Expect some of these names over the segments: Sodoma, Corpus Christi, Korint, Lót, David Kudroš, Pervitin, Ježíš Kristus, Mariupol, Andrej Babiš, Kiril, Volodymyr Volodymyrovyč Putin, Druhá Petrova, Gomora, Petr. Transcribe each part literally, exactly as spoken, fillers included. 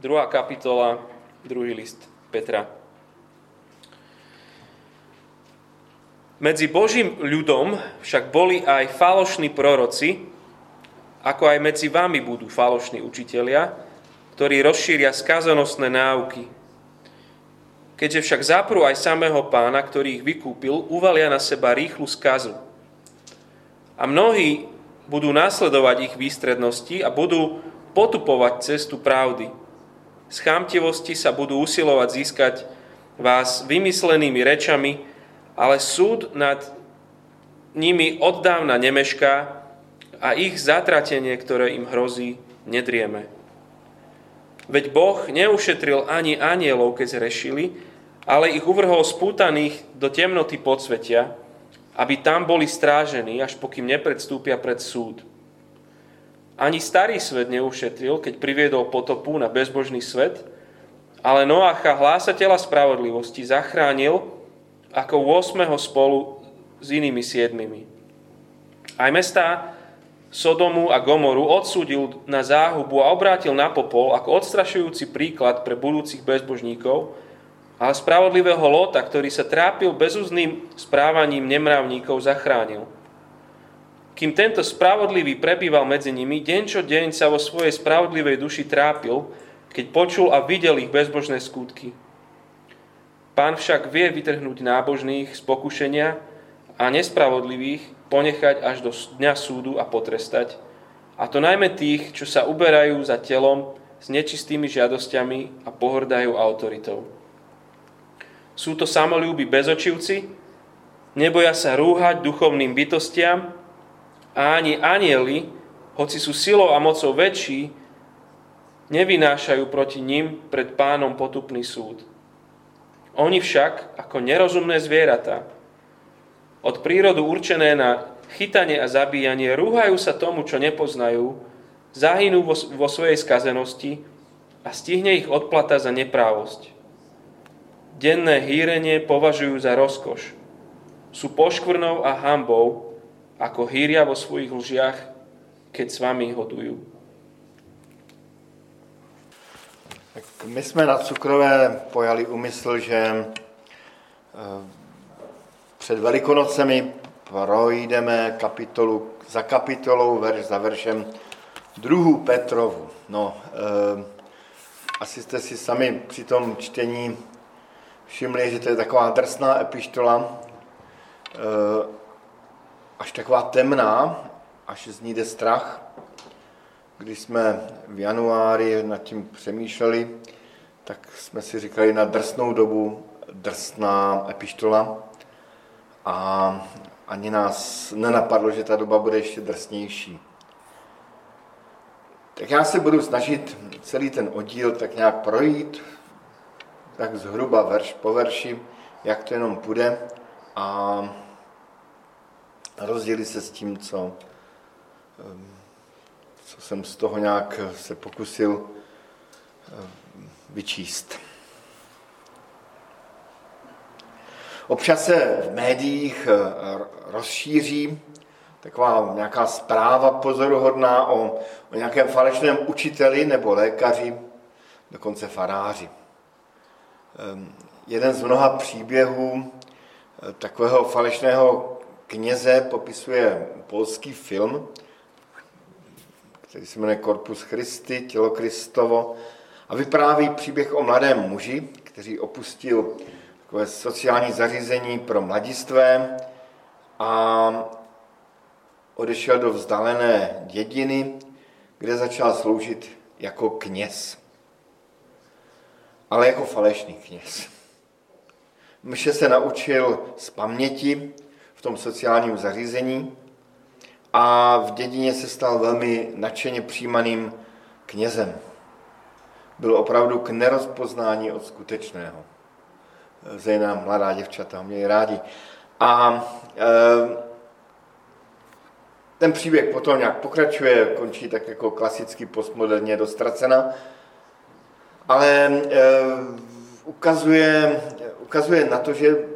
druhá kapitola, druhý list Petra. Medzi Božím ľudom však boli aj falošní proroci, ako aj medzi vami budú falošní učitelia, ktorí rozšíria skazonosné náuky. Keďže však zaprú aj samého Pána, ktorý ich vykúpil, uvalia na seba rýchlu skazu. A mnohí budú nasledovať ich výstrednosti a budú potupovať cestu pravdy. Z chamtivosti sa budú usilovať získať vás vymyslenými rečami, ale súd nad nimi oddávna nemešká a ich zatratenie, ktoré im hrozí, nedrieme. Veď Boh neušetril ani anielov, keď zrešili, ale ich uvrhol spútaných do temnoty podsvetia, aby tam boli strážení, až pokým nepredstúpia pred súd. Ani starý svet neušetril, keď priviedol potopu na bezbožný svet, ale Noácha, hlásateľa spravodlivosti, zachránil ako ôsmeho spolu s inými siedmimi. Aj mestá Sodomu a Gomoru odsúdil na záhubu a obrátil na popol ako odstrašujúci príklad pre budúcich bezbožníkov, ale spravodlivého Lóta, ktorý sa trápil bezúzným správaním nemravníkov, zachránil. Kým tento spravodlivý prebýval medzi nimi, deň čo deň sa vo svojej spravodlivej duši trápil, keď počul a videl ich bezbožné skutky. Pán však vie vytrhnúť nábožných z pokušenia a nespravodlivých ponechať až do dňa súdu a potrestať. A to najmä tých, čo sa uberajú za telom s nečistými žiadosťami a pohrdajú autoritou. Sú to samolúbi bezočivci, neboja sa rúhať duchovným bytostiam, a ani anjeli, hoci sú silou a mocou väčší, nevynášajú proti nim pred Pánom potupný súd. Oni však, ako nerozumné zvieratá, od prírodu určené na chytanie a zabíjanie, rúhajú sa tomu, čo nepoznajú, zahynú vo, vo svojej skazenosti a stihne ich odplata za neprávosť. Denné hýrenie považujú za rozkoš. Sú poškvrnou a hanbou, ako hýria vo svojich lžiach, keď s vami hodujú. Tak my sme na Cukrové pojali úmysl, že před Velikonocemi projdeme kapitolu za kapitolou, verš za veršem druhou Petrovu. No, eh, asi jste si sami při tom čtení všimli, že to je taková drsná epištola, eh, až taková temná, až z ní jde strach. Když jsme v januári nad tím přemýšleli, tak jsme si říkali na drsnou dobu drsná epištola a ani nás nenapadlo, že ta doba bude ještě drsnější. Tak já se budu snažit celý ten oddíl tak nějak projít, tak zhruba verš po verši, jak to jenom půjde, a rozdělí se s tím, co, co jsem z toho nějak se pokusil vyčíst. Občas se v médiích rozšíří taková nějaká zpráva pozoruhodná o, o nějakém falešném učiteli nebo lékaři, dokonce faráři. Jeden z mnoha příběhů takového falešného kněze popisuje polský film, který se jmenuje Corpus Christi, Tělo Kristovo, a vypráví příběh o mladém muži, který opustil takové sociální zařízení pro mladistvé a odešel do vzdálené dědiny, kde začal sloužit jako kněz. Ale jako falešný kněz. Mše se naučil z paměti v tom sociálním zařízení a v dědině se stal velmi nadšeně přijímaným knězem. Byl opravdu k nerozpoznání od skutečného. Zejména mladá děvčata ho měli rádi. A e, ten příběh potom nějak pokračuje, končí tak jako klasicky postmoderně dostracena, ale e, ukazuje, ukazuje na to, že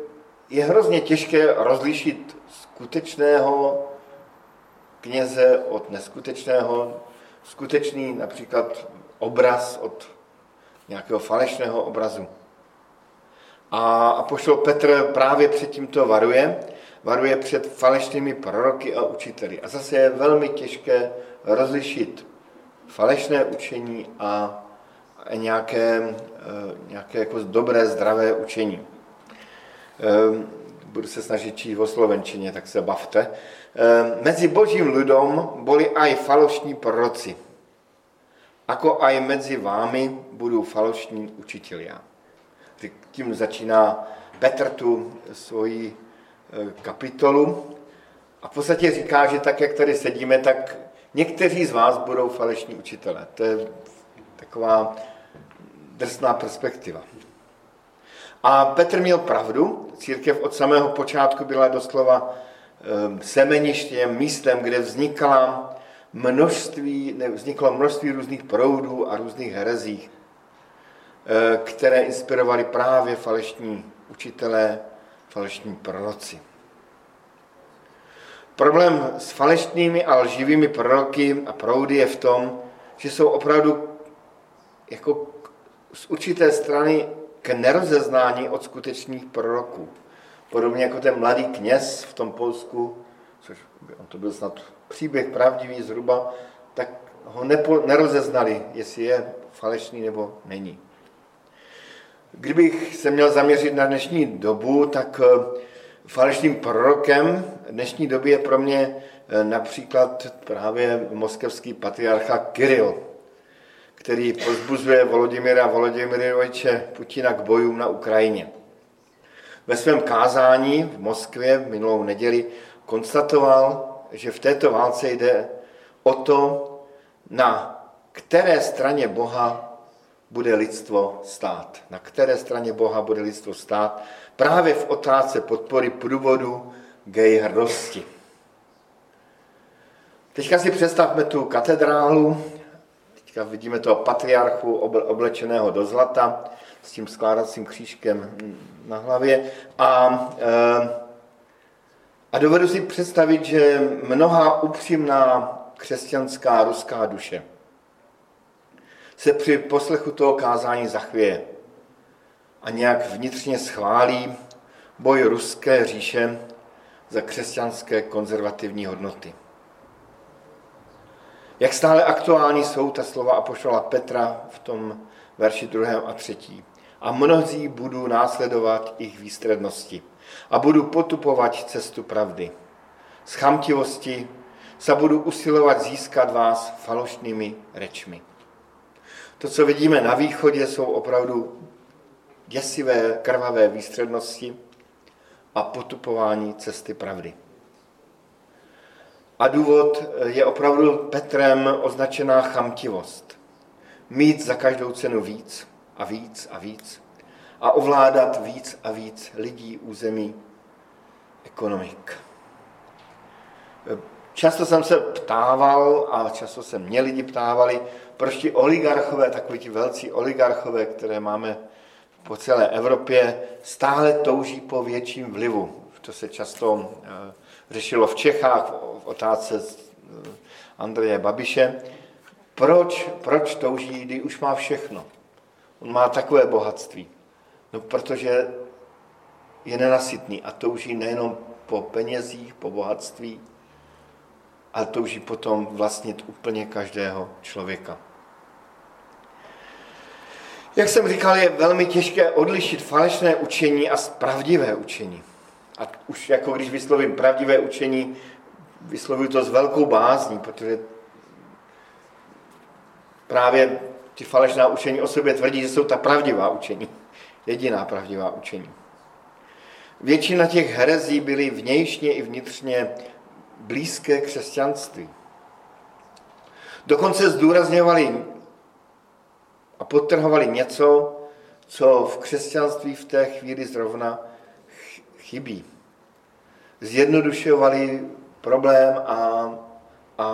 je hrozně těžké rozlišit skutečného kněze od neskutečného, skutečný například obraz od nějakého falešného obrazu. A apoštol Petr právě před tímto varuje, varuje před falešnými proroky a učiteli. A zase je velmi těžké rozlišit falešné učení a nějaké, nějaké jako dobré, zdravé učení. Budu se snažit číst o slovenčině, tak se bavte. Mezi božím ľudom boli aj falošní proroci, ako aj mezi vámi budou falošní učitelia. Tím začíná Petr tu svoji kapitolu a v podstatě říká, že tak, jak tady sedíme, tak někteří z vás budou falešní učitelé. To je taková drsná perspektiva. A Petr měl pravdu, církev od samého počátku byla doslova semeništěm, místem, kde vznikala množství, ne, vzniklo množství různých proudů a různých herezí, které inspirovali právě falešní učitelé, falešní proroci. Problém s falešnými a lživými proroky a proudy je v tom, že jsou opravdu jako z určité strany k nerozeznání od skutečných proroků. Podobně jako ten mladý kněz v tom Polsku, což on to byl snad příběh pravdivý zhruba, tak ho nepo, nerozeznali, jestli je falešný nebo není. Kdybych se měl zaměřit na dnešní dobu, tak falešným prorokem dnešní doby je pro mě například právě moskevský patriarcha Kiril, který pozbuzuje Volodymyra Volodymyrovyče Putina k bojům na Ukrajině. Ve svém kázání v Moskvě minulou neděli konstatoval, že v této válce jde o to, na které straně Boha bude lidstvo stát. Na které straně Boha bude lidstvo stát právě v otázce podpory průvodu k její hrdosti. Teďka si představme tu katedrálu, teďka vidíme toho patriarchu oblečeného do zlata s tím skládacím křížkem na hlavě a, a dovedu si představit, že mnoha upřímná křesťanská ruská duše se při poslechu toho kázání zachvěje a nějak vnitřně schválí boj ruské říše za křesťanské konzervativní hodnoty. Jak stále aktuální jsou ta slova apoštola Petra v tom verši druhém a třetí. A mnozí budou následovat jejich výstřednosti a budou potupovat cestu pravdy. Z chamtivosti se budou usilovat získat vás falošnými rečmi. To, co vidíme na východě, jsou opravdu děsivé, krvavé výstřednosti a potupování cesty pravdy. A důvod je opravdu Petrem označená chamtivost. Mít za každou cenu víc a víc a víc a ovládat víc a víc lidí, území, ekonomik. Často jsem se ptával a často se mě lidi ptávali, proč ti oligarchové, takoví ti velcí oligarchové, které máme po celé Evropě, stále touží po větším vlivu. To se často řešilo v Čechách, v otázce Andreje Babiše. Proč, proč touží, když už má všechno? On má takové bohatství. No, protože je nenasytný a touží nejenom po penězích, po bohatství, ale touží potom vlastnit úplně každého člověka. Jak jsem říkal, je velmi těžké odlišit falešné učení a pravdivé učení. A už jako když vyslovím pravdivé učení, vyslovuju to s velkou bázní, protože právě ty falešná učení o sobě tvrdí, že jsou ta pravdivá učení. Jediná pravdivá učení. Většina těch herezí byly vnějšně i vnitřně blízké křesťanství. Dokonce zdůrazňovali a podtrhovali něco, co v křesťanství v té chvíli zrovna chybí. Zjednodušovali problém a, a,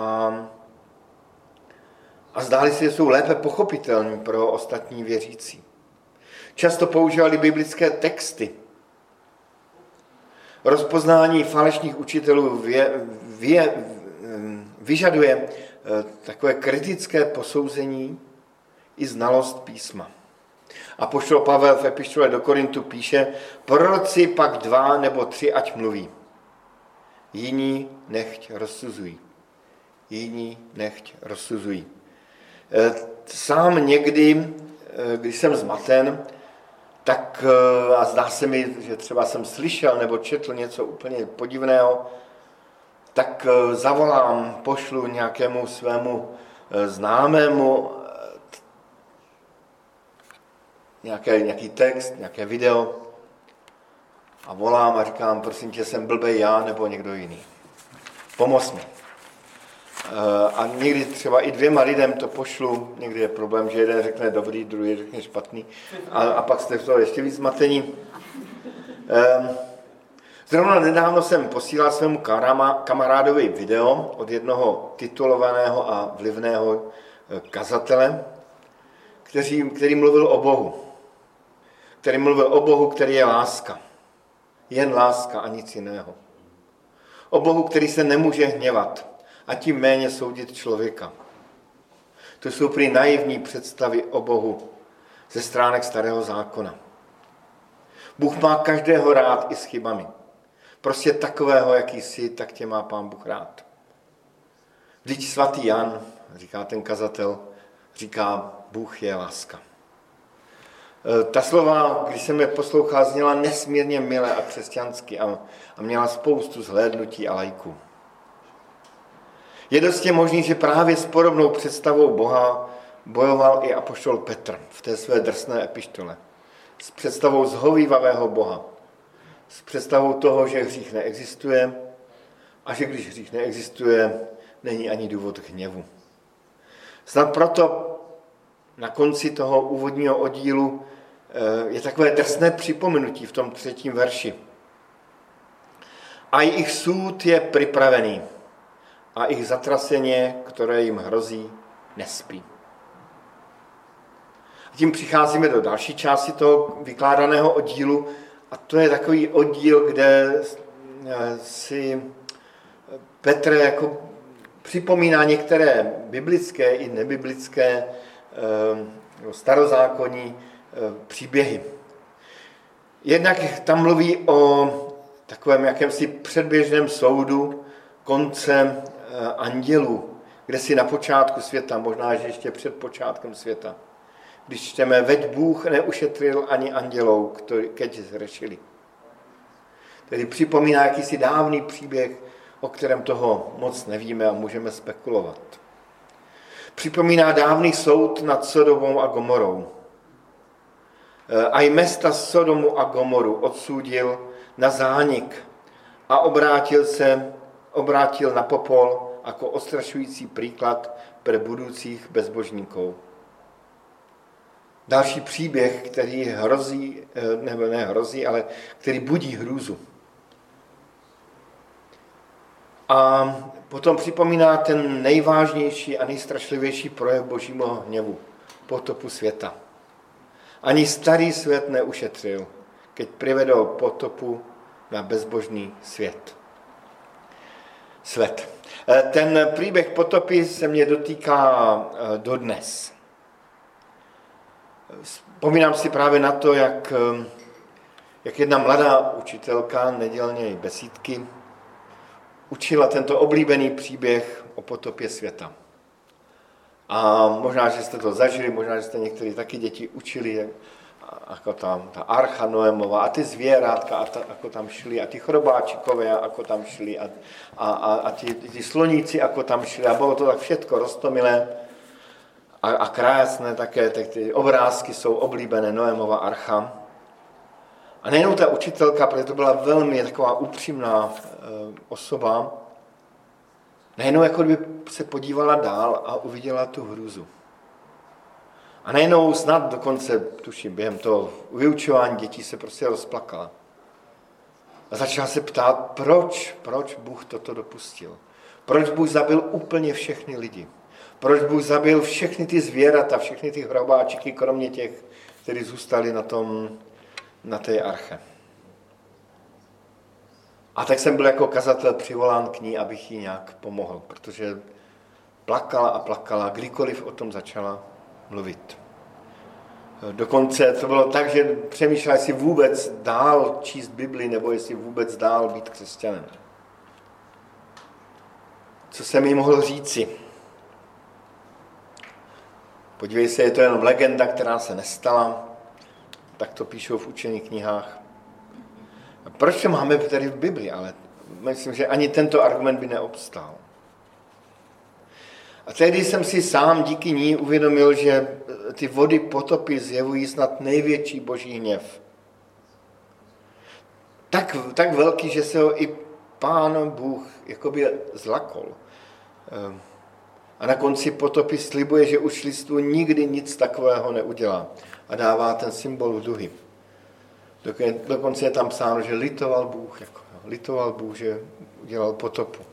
a zdáli si, že jsou lépe pochopitelní pro ostatní věřící. Často používali biblické texty. Rozpoznání falešných učitelů vě, vě, vyžaduje takové kritické posouzení i znalost písma. Apoštol Pavel v epištole do Korintu píše, proroci pak dva nebo tři ať mluví. Jiní nechť rozsuzují. Jiní nechť rozsuzují. Sám někdy, když jsem zmaten, tak a zdá se mi, že třeba jsem slyšel nebo četl něco úplně podivného, tak zavolám, pošlu nějakému svému známému nějaké, nějaký text, nějaké video a volám a říkám, prosím tě, jsem blbej já nebo někdo jiný. Pomoz mi. A někdy třeba i dvěma lidem to pošlu, někdy je problém, že jeden řekne dobrý, druhý řekne špatný a, a pak jste v toho ještě víc zmatení. Zrovna nedávno jsem posílal svému kamarádovi video od jednoho titulovaného a vlivného kazatele, který, který mluvil o Bohu. Který mluvil o Bohu, který je láska. Jen láska a nic jiného. O Bohu, který se nemůže hněvat a tím méně soudit člověka. To jsou prý naivní představy o Bohu ze stránek Starého zákona. Bůh má každého rád i s chybami. Prostě takového, jaký jsi, tak tě má Pán Bůh rád. Vždyť svatý Jan, říká ten kazatel, říká, Bůh je láska. Ta slova, když jsem je poslouchal, zněla nesmírně milé a křesťansky a měla spoustu zhlédnutí a lajků. Je dost možný, že právě s podobnou představou Boha bojoval i apoštol Petr v té své drsné epištole. S představou zhovívavého Boha. S představou toho, že hřích neexistuje a že když hřích neexistuje, není ani důvod k hněvu. Snad proto na konci toho úvodního oddílu je takové drsné připomenutí v tom třetím verši. A jejich súd je připravený a jejich zatraseně, které jim hrozí, nespí. A tím přicházíme do další části toho vykládaného oddílu a to je takový oddíl, kde si Petr jako připomíná některé biblické i nebiblické starozákonní příběhy. Jednak tam mluví o takovém jakémsi předběžném soudu konce andělů, kde si na počátku světa, možná že ještě před počátkem světa, když čteme, veď Bůh neušetřil ani andělů, keď zřešili. Tedy připomíná jakýsi dávný příběh, o kterém toho moc nevíme a můžeme spekulovat. Připomíná dávný soud nad Sodomou a Gomorou. A i města Sodomu a Gomoru odsúdil na zánik a obrátil se, obrátil na popol jako ostrašující příklad pro budoucích bezbožníků. Další příběh, který hrozí, nebo ne hrozí, ale který budí hrůzu. A potom připomíná ten nejvážnější a nejstrašlivější projev božího hněvu, potopu světa. Ani starý svět neušetřil, keď privedol potopu na bezbožný svět. Svět. Ten příběh potopy se mě dotýká dodnes. Vzpomínám si právě na to, jak, jak jedna mladá učitelka nedělní besídky učila tento oblíbený příběh o potopě světa. A možná, že jste to zažili, možná, že jste některé taky děti učili, jako tam ta archa Noemova a ty zvěrátka, a ta, jako tam šli, a ty chrobáčikové, jako tam šli, a, a, a, a ti, ti sloníci, jako tam šli, a bylo to tak všetko roztomilé a, a krásné také, tak ty obrázky jsou oblíbené, Noemova archa. A nejenom ta učitelka, protože to byla velmi taková upřímná osoba, nejenom jako kdyby se podívala dál a uviděla tu hrůzu. A nejenom snad dokonce, tuším, během toho vyučování dětí se prostě rozplakala. A začala se ptát, proč, proč Bůh toto dopustil? Proč Bůh zabil úplně všechny lidi? Proč Bůh zabil všechny ty zvěrata, všechny ty hrobáčky, kromě těch, kteří zůstali na tom na té arche. A tak jsem byl jako kazatel přivolán k ní, abych jí nějak pomohl, protože plakala a plakala, kdykoliv o tom začala mluvit. Dokonce to bylo tak, že přemýšlel, jestli vůbec dál číst Bibli, nebo jestli vůbec dál být křesťanem. Co jsem jí mohl říci? Podívej se, je to jenom legenda, která se nestala. Tak to píšou v učených knihách. A proč to máme tedy v Bibli? Ale myslím, že ani tento argument by neobstál. A tehdy jsem si sám díky ní uvědomil, že ty vody potopy zjevují snad největší boží hněv. Tak, tak velký, že se ho i Pán Bůh jakoby zlakol. A na konci potopy slibuje, že už lidstvu nikdy nic takového neudělá. A dává ten symbol duhy. Dokonce je tam psáno, že litoval Bůh, jako, litoval Bůh, že udělal potopu.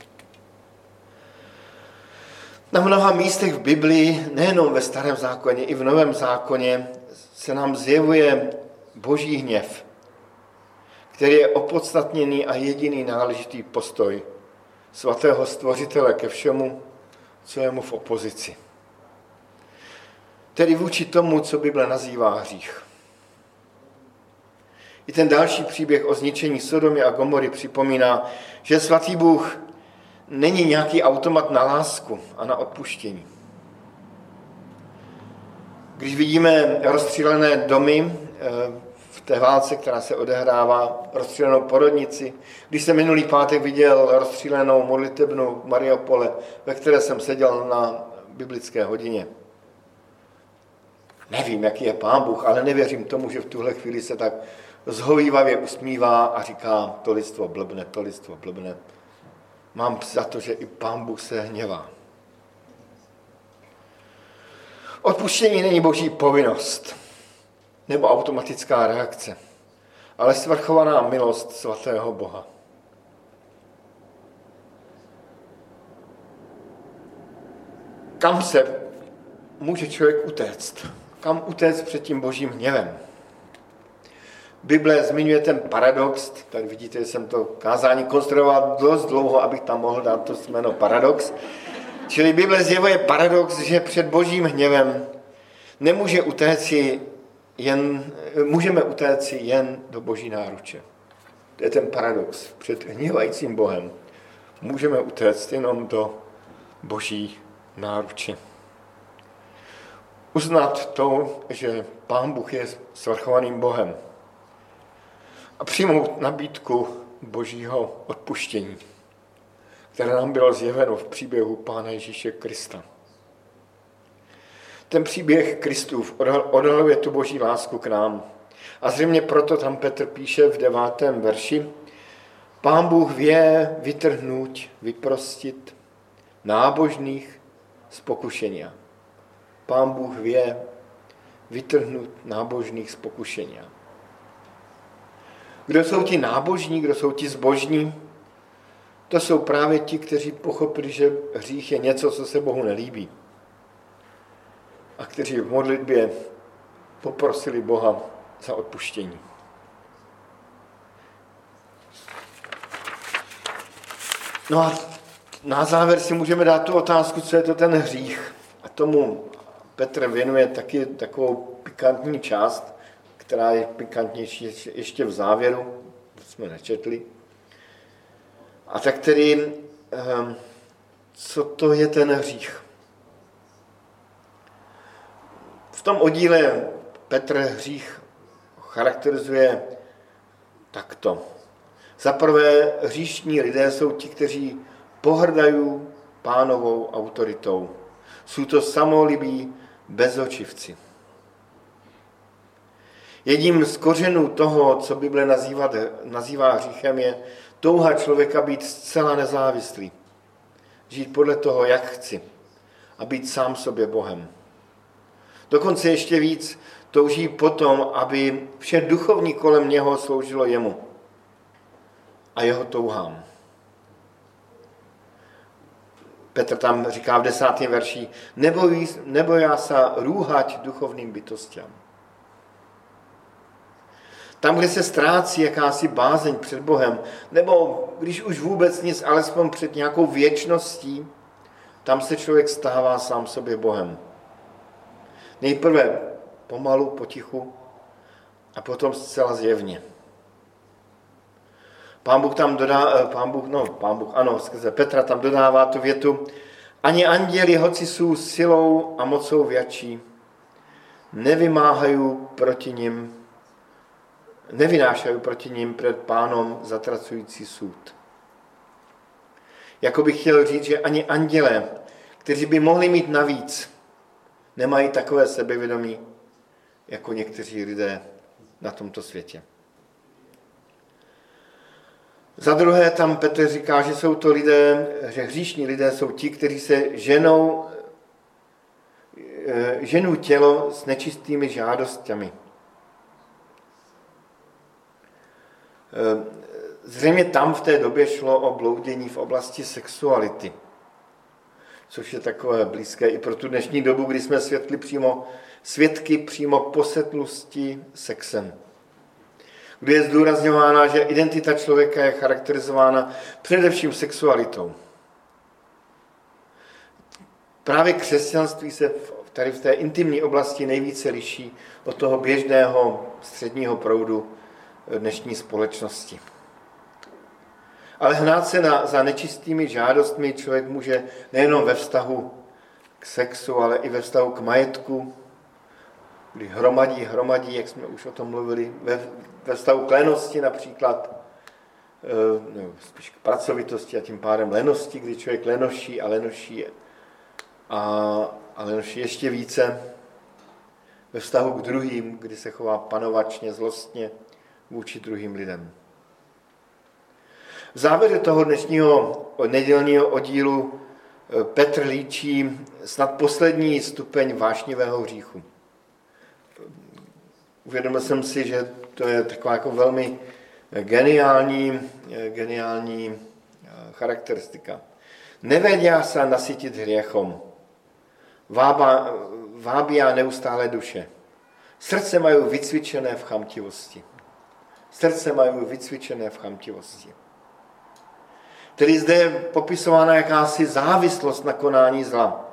Na mnoha místech v Biblii, nejenom ve Starém zákoně, i v Novém zákoně, se nám zjevuje boží hněv, který je opodstatněný a jediný náležitý postoj svatého stvořitele ke všemu, co je mu v opozici. Tedy vůči tomu, co Bible nazývá hřích. I ten další příběh o zničení Sodomy a Gomory připomíná, že svatý Bůh není nějaký automat na lásku a na odpuštění. Když vidíme rozstřílené domy v té válce, která se odehrává, rozstřílenou porodnici, když jsem minulý pátek viděl rozstřílenou modlitebnu v Mariupole, ve které jsem seděl na biblické hodině. Nevím, jaký je Pán Bůh, ale nevěřím tomu, že v tuhle chvíli se tak zhovívavě usmívá a říká, to lidstvo blbne, to lidstvo blbne. Mám za to, že i Pán Bůh se hněvá. Odpuštění není boží povinnost nebo automatická reakce, ale svrchovaná milost svatého Boha. Kam se může člověk utéct? Kam utéct před tím božím hněvem? Bible zmiňuje ten paradox, tady vidíte, že jsem to kázání konstruoval dost dlouho, abych tam mohl dát to jméno paradox. Čili Bible zjevuje paradox, že před božím hněvem nemůže utéci jen, můžeme utéci jen do boží náruče. To je ten paradox. Před hněvajícím Bohem můžeme utéct jenom do boží náruče. Uznat to, že Pán Bůh je svrchovaným Bohem. A přijmout nabídku božího odpuštění, které nám bylo zjeveno v příběhu Pána Ježíše Krista. Ten příběh Kristův odhaluje tu boží lásku k nám. A zřejmě proto tam Petr píše v devátém verši, Pán Bůh vě vytrhnout, vyprostit nábožných z pokušení. Pán Bůh vě vytrhnout nábožných z pokušení. Kdo jsou ti nábožní, kdo jsou ti zbožní? To jsou právě ti, kteří pochopili, že hřích je něco, co se Bohu nelíbí. A kteří v modlitbě poprosili Boha za odpuštění. No a na závěr si můžeme dát tu otázku, co je to ten hřích. A tomu Petr věnuje taky takovou pikantní část, která je pikantnější ještě v závěru, jsme nečetli. A tak tedy, co to je ten hřích? V tom oddíle Petr hřích charakterizuje takto. Za prvé, hříšní lidé jsou ti, kteří pohrdají Pánovou autoritou. Jsou to samolibí bezočivci. Jedním z kořenů toho, co Bible nazývá, nazývá hříchem, je touha člověka být zcela nezávislý. Žít podle toho, jak chci. A být sám sobě Bohem. Dokonce ještě víc touží potom, aby vše duchovní kolem něho sloužilo jemu. A jeho touhám. Petr tam říká v desátém verši, nebojí, nebojá se rúhať duchovným bytostiam. Tam, kde se ztrácí jakási bázeň před Bohem, nebo když už vůbec nic, alespoň před nějakou věčností, tam se člověk stává sám sobě Bohem. Nejprve pomalu, potichu a potom zcela zjevně. Pán Bůh tam dodá, pán Bůh, no, pán Bůh, ano, skrze Petra tam dodává tu větu. Ani anděli, hoci jsou silou a mocou větší, nevymáhají proti nim, nevynášají proti nim před pánom zatracující soud. Jako bych chtěl říct, že ani andělé, kteří by mohli mít navíc, nemají takové sebevědomí, jako někteří lidé na tomto světě. Za druhé tam Petr říká, že jsou to lidé, že hříšní lidé jsou ti, kteří se ženou, ženou tělo s nečistými žádostmi. Zřejmě tam v té době šlo o bloudění v oblasti sexuality, což je takové blízké i pro tu dnešní dobu, kdy jsme svědky přímo, svědky přímo posedlosti sexem. Kde je zdůrazňována, že identita člověka je charakterizována především sexualitou. Právě křesťanství se tady v té intimní oblasti nejvíce liší od toho běžného středního proudu dnešní společnosti. Ale hnát se na, za nečistými žádostmi člověk může nejenom ve vztahu k sexu, ale i ve vztahu k majetku, kdy hromadí, hromadí, jak jsme už o tom mluvili, ve, ve vztahu k lenosti například, nebo spíš k pracovitosti a tím pádem lenosti, kdy člověk lenoší a lenoší a, a lenoší ještě více, ve vztahu k druhým, kdy se chová panovačně, zlostně vůči druhým lidem. V závěře toho dnešního nedělního oddílu Petr líčí snad poslední stupeň vášnivého hříchu. Uvědomil jsem si, že to je taková jako velmi geniální, geniální charakteristika. Nevedia sa nasytit hriechom. Vába, vábia neustále duše. Srdce mají vycvičené v chamtivosti. Srdce mají vycvičené v chamtivosti. Tedy zde je popisována jakási závislost na konání zla.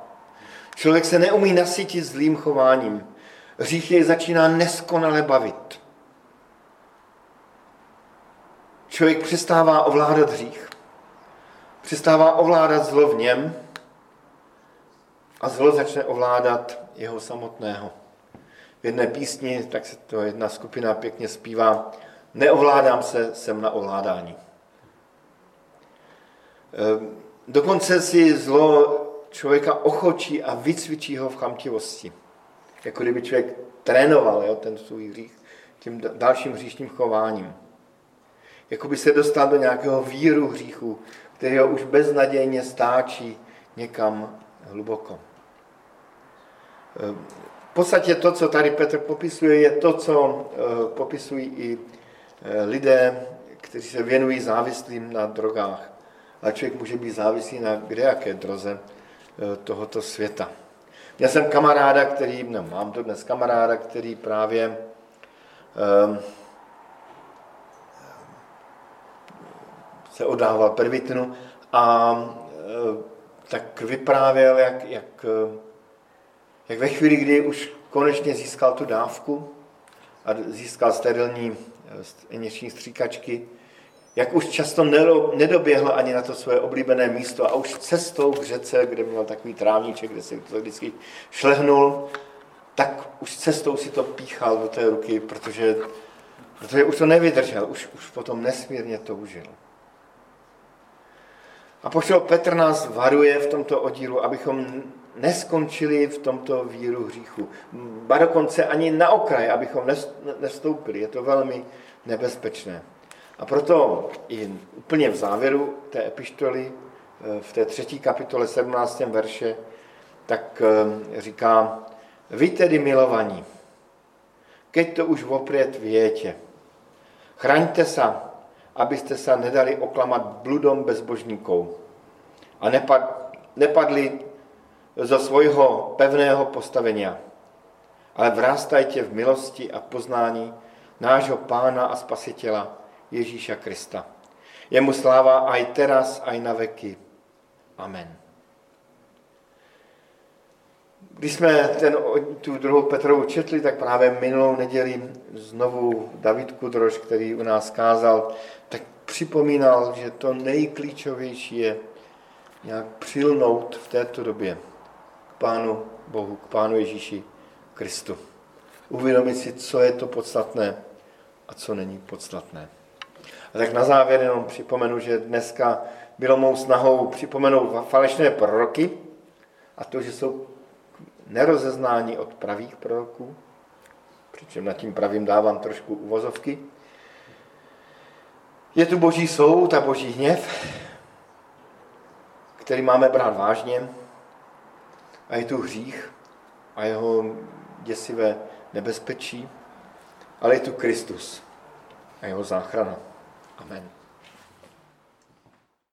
Člověk se neumí nasytit zlým chováním. Hřích jej začíná neskonale bavit. Člověk přestává ovládat hřích. Přestává ovládat zlo v něm a zlo začne ovládat jeho samotného. V jedné písni, tak se to jedna skupina pěkně zpívá, neovládám se, jsem na ovládání. Dokonce si zlo člověka ochočí a vycvičí ho v chamtivosti. Jako kdyby člověk trénoval jo, ten svůj hřích tím dalším hříšním chováním. Jako by se dostal do nějakého víru hříchu, který ho už beznadějně stáčí někam hluboko. V podstatě to, co tady Petr popisuje, je to, co popisují i lidé, kteří se věnují závislým na drogách. A člověk může být závislý na kdejaké droze tohoto světa. Já jsem kamaráda, který, no, mám to dnes kamaráda, který právě eh, se oddával pervitinu a eh, tak vyprávěl, jak, jak, jak ve chvíli, kdy už konečně získal tu dávku a získal sterilní injekční stříkačky, jak už často nedoběhl ani na to svoje oblíbené místo a už cestou k řece, kde měl takový trávníček, kde si to vždycky šlehnul, tak už cestou si to píchal do té ruky, protože, protože už to nevydržel, už, už potom nesmírně toužil. A poštol Petr nás varuje v tomto oddílu, abychom neskončili v tomto víru hříchu. Ba dokonce ani na okraj, abychom nevstoupili. Je to velmi nebezpečné. A proto i úplně v závěru té epištoly, v té třetí kapitole sedmnáctém verše, tak říká, vy tedy milovaní, keď to už vopried viete, chraňte sa, aby ste sa nedali oklamat bludom bezbožníkov a nepadli zo svojho pevného postavenia, ale vrástajte v milosti a poznání nášho Pána a Spasitela, Ježíša Krista. Jemu sláva aj teraz, aj na veky. Amen. Když jsme ten, tu druhou Petrovu četli, tak právě minulou neděli znovu David Kudroš, který u nás kázal, tak připomínal, že to nejklíčovější je nějak přilnout v této době k Pánu Bohu, k Pánu Ježíši Kristu. Uvědomit si, co je to podstatné a co není podstatné. A tak na závěr jenom připomenu, že dneska bylo mou snahou připomenout falešné proroky a to, že jsou nerozeznání od pravých proroků, přičem nad tím pravým dávám trošku uvozovky. Je tu boží soud a boží hněv, který máme brát vážně, a je tu hřích a jeho děsivé nebezpečí, ale je tu Kristus a jeho záchrana. Amen.